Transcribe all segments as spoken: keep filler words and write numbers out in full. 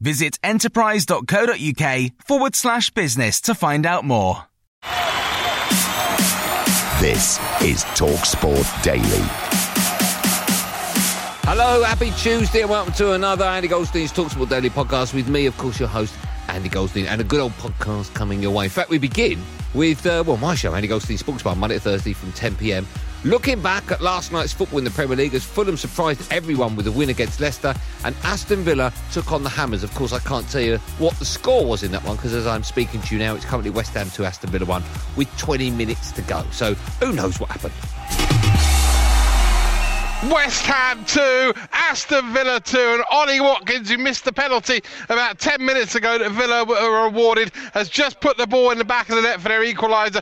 Visit enterprise dot co dot uk forward slash business to find out more. This is TalkSport Daily. Hello, happy Tuesday and welcome to another Andy Goldstein's TalkSport Daily podcast with me, of course, your host, Andy Goldstein, and a good old podcast coming your way. In fact, we begin with, uh, well, my show, Andy Goldstein Sports Bar, Monday to Thursday from ten p m. Looking back at last night's football in the Premier League as Fulham surprised everyone with a win against Leicester and Aston Villa took on the Hammers. Of course, I can't tell you what the score was in that one because as I'm speaking to you now, it's currently West Ham two Aston Villa one with twenty minutes to go. So who knows what happened? West Ham two, Aston Villa two, and Ollie Watkins, who missed the penalty about ten minutes ago that Villa were awarded, has just put the ball in the back of the net for their equaliser.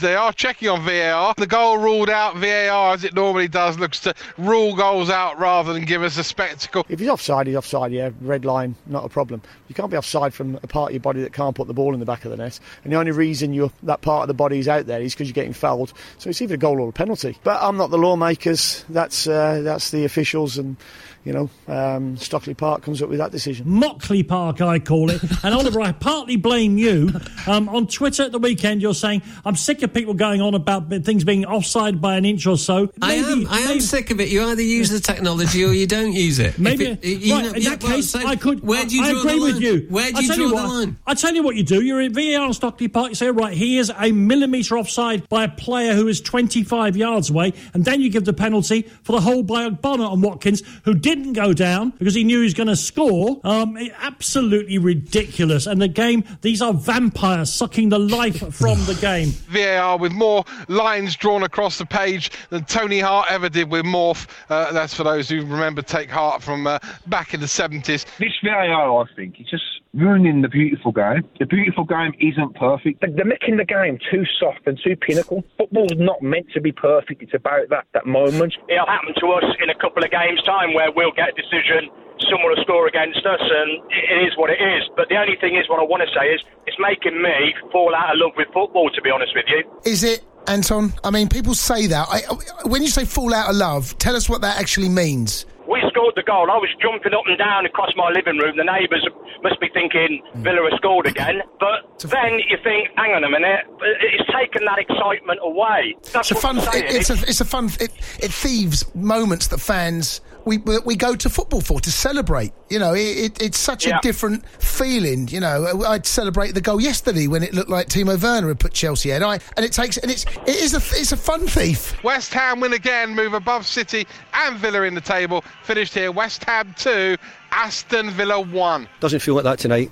They are checking on V A R. The goal ruled out. V A R, as it normally does, looks to rule goals out rather than give us a spectacle. If he's offside, he's offside, yeah. Red line, not a problem. You can't be offside from a part of your body that can't put the ball in the back of the net. And the only reason you're, that part of the body is out there is because you're getting fouled. So it's either a goal or a penalty. But I'm not the lawmakers. That's Uh, that's the officials, and you know um, Stockley Park comes up with that decision. Mockley Park, I call it. And Oliver, I partly blame you. Um, on Twitter at the weekend, you're saying I'm sick of people going on about things being offside by an inch or so. Maybe, I am. I am maybe, sick of it. You either use the technology or you don't use it. Maybe. It, you right, know, in yeah, that well, case, so I could. Where do you I, draw I agree the line? with you. Where do you draw you what, the line? I tell you what you do. You're at V A R Stockley Park. You say, right, he is a millimetre offside by a player who is twenty-five yards away, and then you give the penalty for the whole by Bonner on Watkins, who didn't go down because he knew he was going to score. Um, absolutely ridiculous. And the game, these are vampires sucking the life from the game. V A R with more lines drawn across the page than Tony Hart ever did with Morph. Uh, that's for those who remember Take Hart from uh, back in the seventies. This V A R, I think, it's just ruining the beautiful game. The beautiful game isn't perfect. They're making the game too soft and too pinnacle. Football's not meant to be perfect. It's about that, that moment. It'll happen to us in a couple of games' time where we'll get a decision, someone will score against us, and it is what it is. But the only thing is, what I want to say is, it's making me fall out of love with football, to be honest with you. Is it, Anton? I mean, people say that. I, when you say fall out of love, tell us what that actually means. We scored the goal. I was jumping up and down across my living room. The neighbours must be thinking Villa has scored again. But then you think, hang on a minute, it's taken that excitement away. That's it's a fun. It, it's, a, it's a fun. It, it thieves moments that fans we we go to football for to celebrate. You know, it, it's such yeah. a different feeling. You know, I'd celebrate the goal yesterday when it looked like Timo Werner had put Chelsea ahead. I and it takes and it's it is a it's a fun thief. West Ham win again, move above City and Villa in the table. Finished here, West Ham two, Aston Villa one. Doesn't feel like that tonight,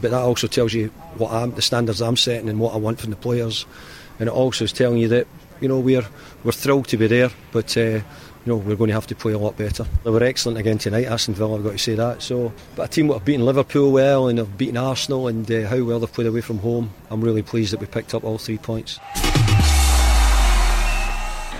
but that also tells you what I'm, the standards I'm setting and what I want from the players, and it also is telling you that, you know, we're we're thrilled to be there, but uh, you know, we're going to have to play a lot better. They were excellent again tonight, Aston Villa, I've got to say that. So, but a team that have beaten Liverpool well and have beaten Arsenal, and uh, how well they've played away from home, I'm really pleased that we picked up all three points.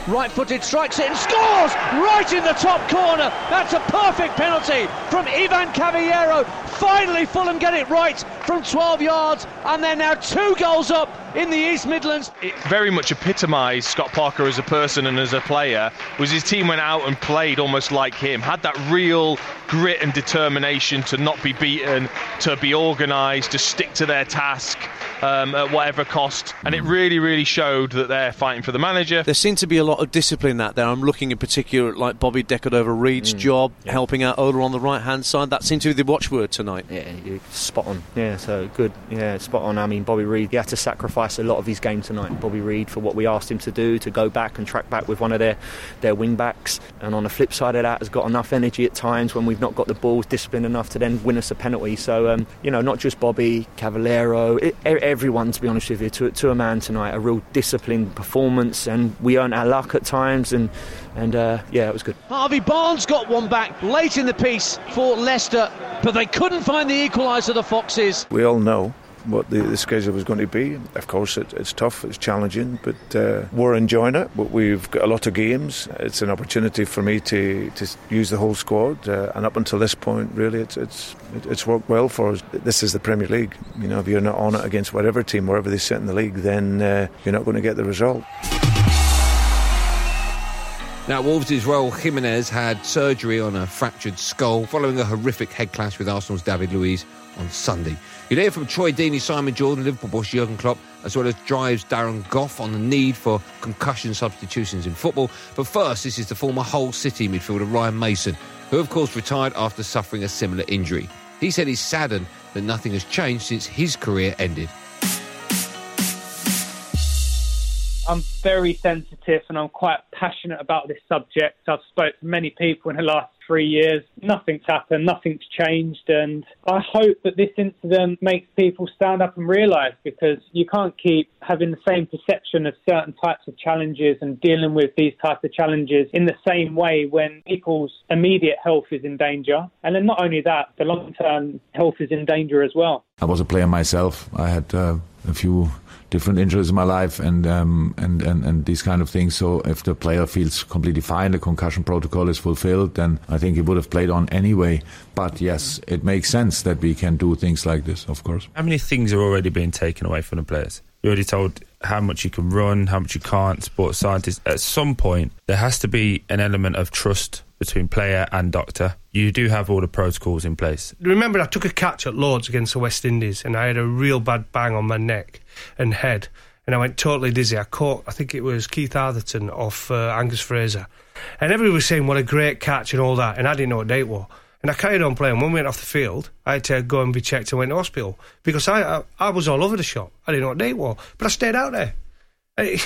Right-footed, strikes it and scores! Right in the top corner! That's a perfect penalty from Ivan Cavallaro. Finally, Fulham get it right from twelve yards, and they're now two goals up in the East Midlands. It very much epitomised Scott Parker as a person and as a player, was his team went out and played almost like him, had that real grit and determination to not be beaten, to be organised, to stick to their task. um, at whatever cost. And it really, really showed that they're fighting for the manager. There seemed to be a lot of discipline out there. I'm looking in particular at like Bobby Deckard over Reed's mm. job, yeah. helping out Ola on the right-hand side. That seemed to be the watchword tonight. Yeah, you're spot on. Yeah, so good. Yeah, spot on. I mean, Bobby Reed, he had to sacrifice a lot of his game tonight, Bobby Reed, for what we asked him to do, to go back and track back with one of their, their wing-backs. And on the flip side of that, has got enough energy at times when we've not got the ball, disciplined enough to then win us a penalty. So, um, you know, not just Bobby, Cavallaro, it, everyone, to be honest with you, to, to a man tonight, a real disciplined performance, and we earned our luck at times, and, and uh, yeah, it was good. Harvey Barnes got one back late in the piece for Leicester, but they couldn't find the equaliser, the Foxes. We all know what the, the schedule was going to be. Of course, it, it's tough, it's challenging, but uh, we're enjoying it. We've got a lot of games. It's an opportunity for me to, to use the whole squad, uh, and up until this point, really, it's it's it's worked well for us. This is the Premier League. You know, if you're not on it against whatever team, wherever they sit in the league, then uh, you're not going to get the result. Now, Wolves' Raul Jimenez had surgery on a fractured skull following a horrific head clash with Arsenal's David Luiz on Sunday. You'll hear from Troy Deeney, Simon Jordan, Liverpool boss Jurgen Klopp, as well as Drives Darren Goff on the need for concussion substitutions in football. But first, this is the former Hull City midfielder Ryan Mason, who of course retired after suffering a similar injury. He said he's saddened that nothing has changed since his career ended. I'm very sensitive and I'm quite passionate about this subject. I've spoke to many people in the last three years. Nothing's happened, nothing's changed, and I hope that this incident makes people stand up and realise, because you can't keep having the same perception of certain types of challenges and dealing with these types of challenges in the same way when people's immediate health is in danger. And then not only that, the long-term health is in danger as well. I was a player myself. I had uh, a few different injuries in my life and, um, and, and, and these kind of things. So if the player feels completely fine, the concussion protocol is fulfilled, then I think he would have played on anyway. But yes, it makes sense that we can do things like this, of course. How many things are already being taken away from the players? You're already told how much you can run, how much you can't, sports scientists. At some point, there has to be an element of trust between player and doctor. You do have all the protocols in place. Remember, I took a catch at Lord's against the West Indies and I had a real bad bang on my neck and head, and I went totally dizzy. I caught, I think it was Keith Atherton off uh, Angus Fraser, and everybody was saying what a great catch and all that, and I didn't know what day it was, and I carried on playing. When we went off the field, I had to go and be checked and went to hospital, because I, I, I was all over the shop. I didn't know what day it was, but I stayed out there. I,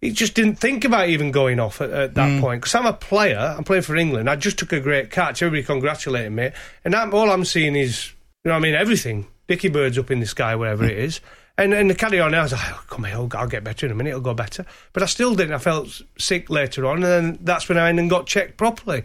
He just didn't think about even going off at, at that mm. point. Because I'm a player, I'm playing for England, I just took a great catch, everybody congratulating me, and I'm, all I'm seeing is, you know what I mean, everything. Dicky Bird's up in the sky, wherever mm. it is. And, and the carry on, I was like, oh, come here, I'll get better in a minute, it'll go better. But I still didn't, I felt sick later on, and then that's when I went and got checked properly.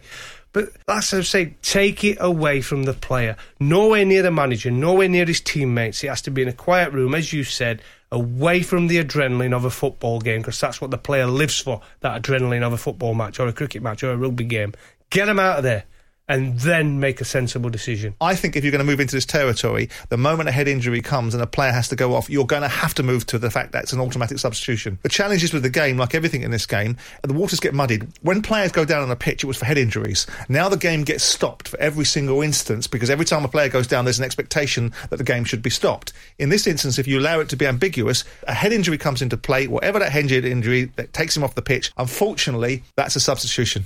But that's what I say, take it away from the player. Nowhere near the manager, nowhere near his teammates. It has to be in a quiet room, as you said, away from the adrenaline of a football game, because that's what the player lives for, that adrenaline of a football match or a cricket match or a rugby game. Get them out of there and then make a sensible decision. I think if you're going to move into this territory, the moment a head injury comes and a player has to go off, you're going to have to move to the fact that it's an automatic substitution. The challenge is with the game, like everything in this game, the waters get muddied. When players go down on a pitch, it was for head injuries. Now the game gets stopped for every single instance, because every time a player goes down, there's an expectation that the game should be stopped. In this instance, if you allow it to be ambiguous, a head injury comes into play, whatever that head injury that takes him off the pitch, unfortunately, that's a substitution.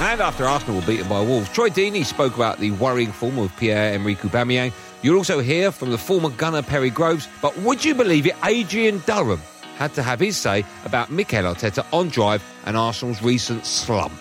And after Arsenal were beaten by Wolves, Troy Deeney spoke about the worrying form of Pierre-Emerick Aubameyang. You'll also hear from the former gunner Perry Groves, but would you believe it, Adrian Durham had to have his say about Mikel Arteta on Drive and Arsenal's recent slump.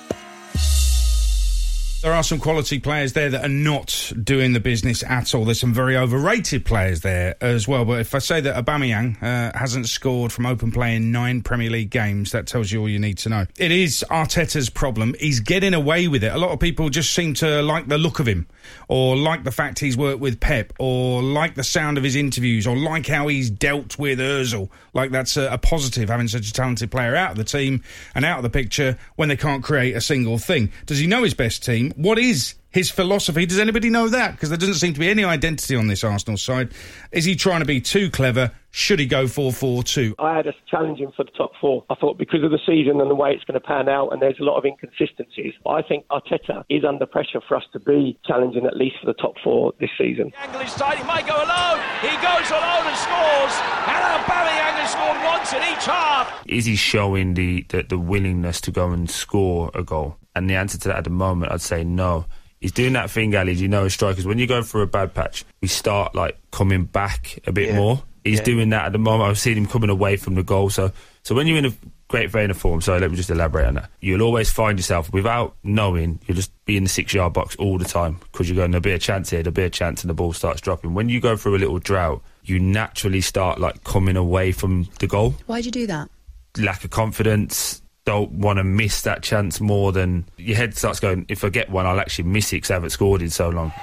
There are some quality players there that are not doing the business at all. There's some very overrated players there as well. But if I say that Aubameyang uh, hasn't scored from open play in nine Premier League games, that tells you all you need to know. It is Arteta's problem. He's getting away with it. A lot of people just seem to like the look of him, or like the fact he's worked with Pep, or like the sound of his interviews, or like how he's dealt with Ozil. Like that's a, a positive, having such a talented player out of the team and out of the picture when they can't create a single thing. Does he know his best team? What is his philosophy? Does anybody know that? Because there doesn't seem to be any identity on this Arsenal side. Is he trying to be too clever? Should he go four four two? I had us challenging for the top four. I thought because of the season and the way it's going to pan out, and there's a lot of inconsistencies, I think Arteta is under pressure for us to be challenging at least for the top four this season. The angle is tight. He might go alone. He goes alone and scores, and Aubameyang has scored once in each half. Is he showing the, the, the willingness to go and score a goal? And the answer to that at the moment, I'd say no. He's doing that thing, Ali, you know, as strikers, when you're going through a bad patch, we start, like, coming back a bit yeah. more. He's yeah. doing that at the moment. I've seen him coming away from the goal. So, so when you're in a great vein of form, so let me just elaborate on that, you'll always find yourself, without knowing, you'll just be in the six-yard box all the time because you're going, there'll be a chance here, there'll be a chance, and the ball starts dropping. When you go through a little drought, you naturally start, like, coming away from the goal. Why'd you do that? Lack of confidence. Don't want to miss that chance more than your head starts going, if I get one, I'll actually miss it because I haven't scored in so long.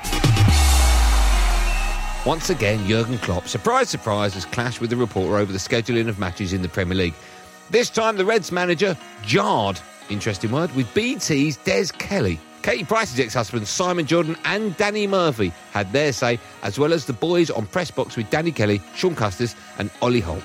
Once again, Jurgen Klopp, surprise, surprise, has clashed with the reporter over the scheduling of matches in the Premier League. This time, the Reds manager jarred, interesting word, with B T's Des Kelly. Katie Price's ex-husband, Simon Jordan and Danny Murphy had their say, as well as the boys on press box with Danny Kelly, Sean Custis and Ollie Holt.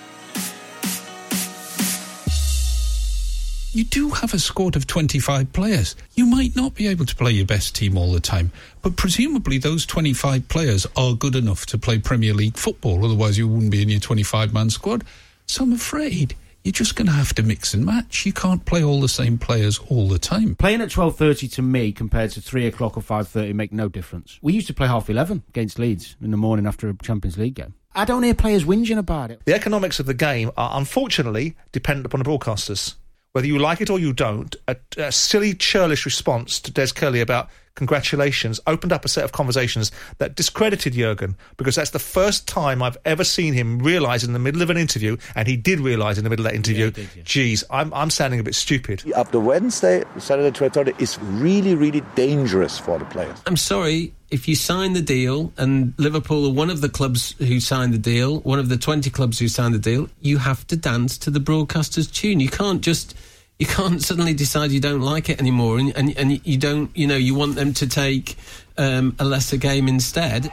You do have a squad of twenty-five players. You might not be able to play your best team all the time, but presumably those twenty-five players are good enough to play Premier League football, otherwise you wouldn't be in your twenty-five man squad. So I'm afraid you're just going to have to mix and match. You can't play all the same players all the time. Playing at twelve thirty to me compared to three o'clock or five thirty make no difference. We used to play half eleven against Leeds in the morning after a Champions League game. I don't hear players whinging about it. The economics of the game are unfortunately dependent upon the broadcasters. Whether you like it or you don't, a, a silly, churlish response to Des Kelly about congratulations opened up a set of conversations that discredited Jurgen, because that's the first time I've ever seen him realise in the middle of an interview, and he did realise in the middle of that interview, yeah, did, yeah. geez, I'm, I'm sounding a bit stupid. After Wednesday, Saturday, twelve thirty, it's really, really dangerous for the players. I'm sorry, if you sign the deal, and Liverpool are one of the clubs who signed the deal, one of the twenty clubs who signed the deal, you have to dance to the broadcaster's tune. You can't just... You can't suddenly decide you don't like it anymore, and, and, and you don't, you know, you want them to take um, a lesser game instead.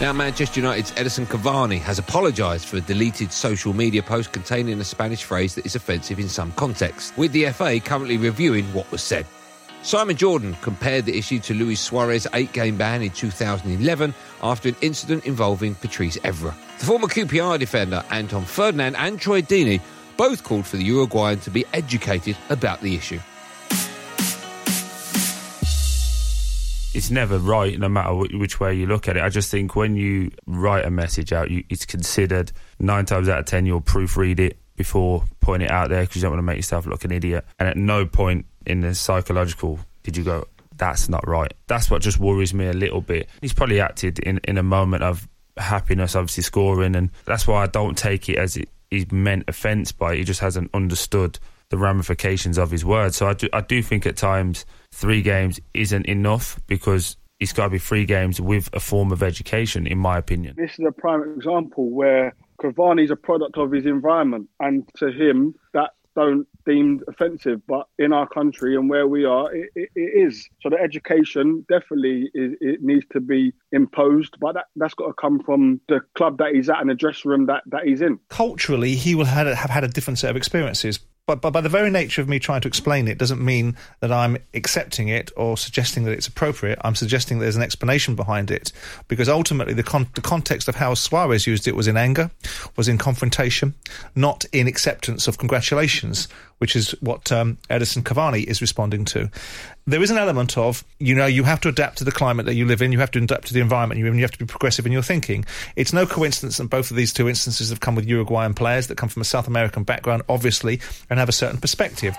Now, Manchester United's Edinson Cavani has apologised for a deleted social media post containing a Spanish phrase that is offensive in some contexts, with the F A currently reviewing what was said. Simon Jordan compared the issue to Luis Suarez's eight-game ban in two thousand eleven after an incident involving Patrice Evra. The former Q P R defender Anton Ferdinand and Troy Deeney both called for the Uruguayan to be educated about the issue. It's never right, no matter which way you look at it. I just think when you write a message out, you, it's considered nine times out of ten you'll proofread it before putting it out there because you don't want to make yourself look an idiot. And at no point in the psychological did you go, that's not right. That's what just worries me a little bit. He's probably acted in, in a moment of happiness, obviously scoring, and that's why I don't take it as it, he's meant offence by it. He just hasn't understood the ramifications of his words. So I do, I do think at times three games isn't enough, because it's got to be three games with a form of education, in my opinion. This is a prime example where Cavani's a product of his environment, and to him that don't deemed offensive, but in our country and where we are, it, it, it is. So the education definitely is, it needs to be imposed, but that, that's got to come from the club that he's at and the dressing room that, that he's in. Culturally, he will have, have had a different set of experiences, but, but by the very nature of me trying to explain it doesn't mean that I'm accepting it or suggesting that it's appropriate. I'm suggesting that there's an explanation behind it, because ultimately the, con- the context of how Suarez used it was in anger, was in confrontation, not in acceptance of congratulations, which is what um, Edinson Cavani is responding to. There is an element of, you know, you have to adapt to the climate that you live in, you have to adapt to the environment you live in, you have to be progressive in your thinking. It's no coincidence that both of these two instances have come with Uruguayan players that come from a South American background, obviously, and have a certain perspective.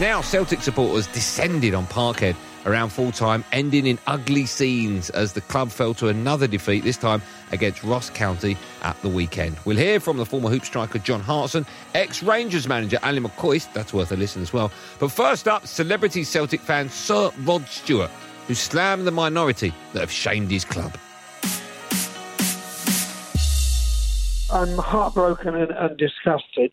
Now Celtic supporters descended on Parkhead around full-time, ending in ugly scenes as the club fell to another defeat, this time against Ross County at the weekend. We'll hear from the former hoop striker John Hartson, ex-Rangers manager Ali McCoist, that's worth a listen as well. But first up, celebrity Celtic fan Sir Rod Stewart, who slammed the minority that have shamed his club. I'm heartbroken and, and disgusted.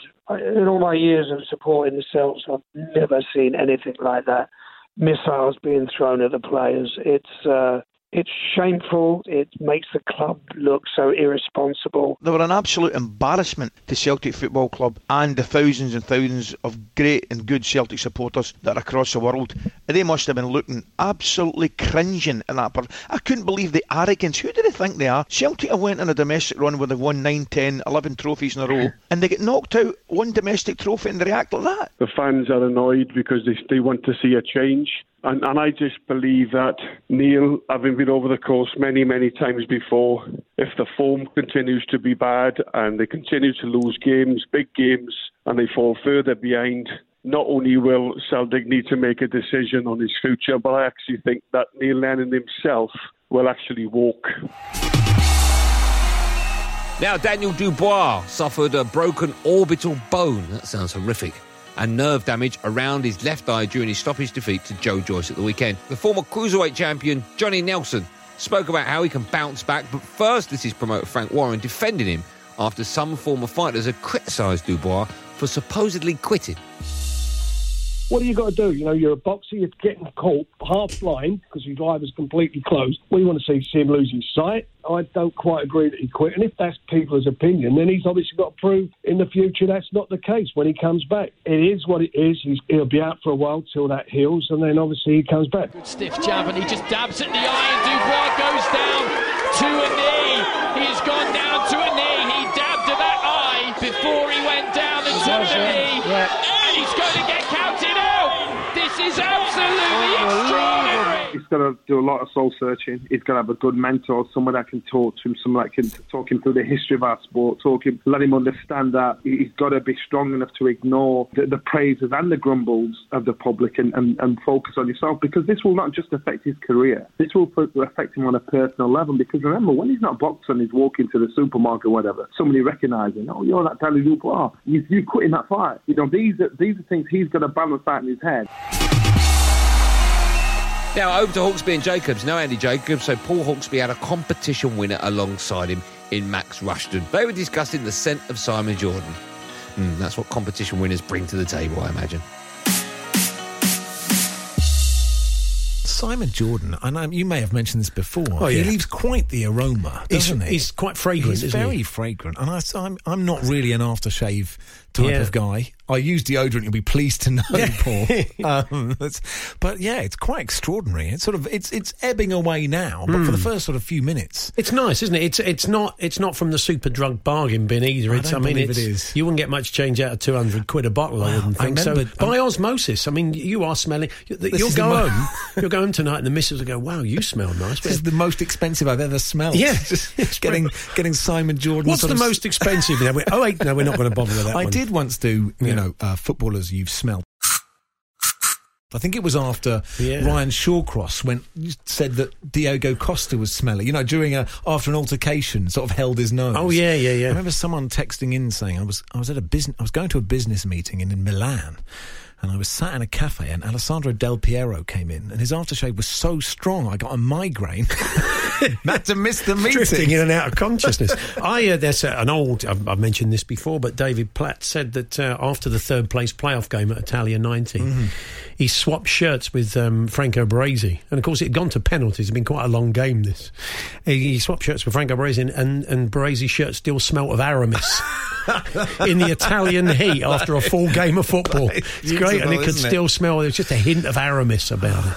In all my years of supporting the Celts, I've never seen anything like that. Missiles being thrown at the players. It's uh, it's shameful. It makes the club look so irresponsible. They were an absolute embarrassment to Celtic Football Club and the thousands and thousands of great and good Celtic supporters that are across the world. They must have been looking absolutely cringing in that part. I couldn't believe the arrogance. Who do they think they are? Celtic have went on a domestic run where they've won nine, ten, eleven trophies in a row, and they get knocked out one domestic trophy and they react like that. The fans are annoyed because they, they want to see a change. And, and I just believe that, Neil, having been over the course many, many times before, if the form continues to be bad and they continue to lose games, big games, and they fall further behind, not only will Celtic need to make a decision on his future, but I actually think that Neil Lennon himself will actually walk. Now, Daniel Dubois suffered a broken orbital bone. That sounds horrific. And nerve damage around his left eye during his stoppage defeat to Joe Joyce at the weekend. The former cruiserweight champion, Johnny Nelson, spoke about how he can bounce back, but first this is promoter Frank Warren defending him after some former fighters had criticised Dubois for supposedly quitting. What do you got to do? You know, you're a boxer, you're getting caught half blind because his eye was completely closed. We want to see, see him lose his sight. I don't quite agree that he quit. And if that's people's opinion, then he's obviously got to prove in the future that's not the case when he comes back. It is what it is. He's, he'll be out for a while till that heals, and then obviously he comes back. Good stiff jab, and he just dabs at the eye, and Dubois goes down to a knee. He's gone down to a knee. He dabbed at that eye before he went down and took a knee. Yeah. And he's going to get counted out. This is absolutely extraordinary. He's going to do a lot of soul searching. He's going to have a good mentor, someone that can talk to him, someone that can talk him through the history of our sport, talk him, let him understand that he's got to be strong enough to ignore the, the praises and the grumbles of the public and, and, and focus on yourself, because this will not just affect his career. This will affect him on a personal level, because remember, when he's not boxing, he's walking to the supermarket or whatever, somebody recognising, oh, you're that Daniel Dubois. You, you quit in that fight. You know, these are These are things he's got to balance out in his head. Now, over to Hawksby and Jacobs. No Andy Jacobs, so Paul Hawksby had a competition winner alongside him in Max Rushton. They were discussing the scent of Simon Jordan. Mm, that's what competition winners bring to the table, I imagine. Simon Jordan, and you may have mentioned this before, oh, yeah. he leaves quite the aroma, doesn't he's, he? He's quite fragrant, he's isn't very he? very fragrant, and I, I'm, I'm not really an aftershave type yeah. of guy. I use deodorant, you'll be pleased to know, yeah. Paul. um, but yeah, it's quite extraordinary. It's sort of it's it's ebbing away now, but mm. for the first sort of few minutes, it's nice, isn't it? It's it's not it's not from the super drug bargain bin either. It's, I, don't I mean, believe it's, it is. You wouldn't get much change out of two hundred quid a bottle. Wow. I wouldn't think I remember, so. By um, osmosis, I mean, you are smelling. You, you'll go mo- home. You'll go home tonight, and the missus will go, "Wow, you smell nice." This is the most expensive I've ever smelled. Yeah, getting getting Simon Jordan. What's the of... most expensive? Now, oh wait, no, we're not going to bother with that. I one. did once do. You know, Know, uh, footballers you've smelled. I think it was after yeah. Ryan Shawcross went said that Diogo Costa was smelly. You know, during a after an altercation, sort of held his nose. Oh yeah, yeah, yeah. I remember someone texting in saying I was I was at a business I was going to a business meeting in, in Milan. And I was sat in a cafe and Alessandro Del Piero came in and his aftershave was so strong I got a migraine. Had to miss the meeting. Drifting in and out of consciousness. I uh, There's uh, an old, I've, I've mentioned this before, but David Platt said that uh, after the third place playoff game at Italia ninety, mm-hmm. he swapped shirts with um, Franco Baresi. And of course it had gone to penalties. It had been quite a long game, this. He, he swapped shirts with Franco Baresi and, and, and Baresi's shirt still smelt of Aramis in the Italian heat after a full game of football. It's great. And it could still it? smell. There's just a hint of Aramis about it.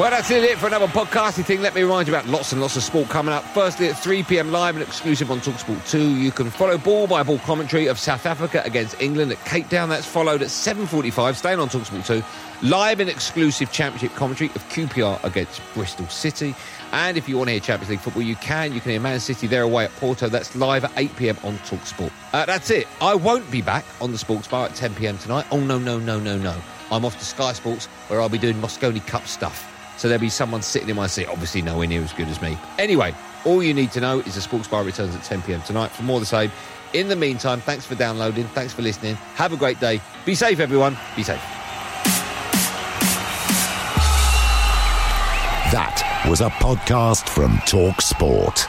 Well, that's it for another podcasting thing. Let me remind you about lots and lots of sport coming up. Firstly, at three p.m. live and exclusive on TalkSport two. You can follow ball-by-ball commentary of South Africa against England at Cape Town. That's followed at seven forty-five, staying on TalkSport two. Live and exclusive championship commentary of Q P R against Bristol City. And if you want to hear Champions League football, you can. You can hear Man City, they're away at Porto. That's live at eight p.m. on TalkSport. Uh, that's it. I won't be back on the Sports Bar at ten p.m. tonight. Oh, no, no, no, no, no. I'm off to Sky Sports, where I'll be doing Mosconi Cup stuff. So there'll be someone sitting in my seat, obviously nowhere near as good as me. Anyway, all you need to know is the Sports Bar returns at ten p.m. tonight for more of the same. In the meantime, thanks for downloading. Thanks for listening. Have a great day. Be safe, everyone. Be safe. That was a podcast from TalkSport.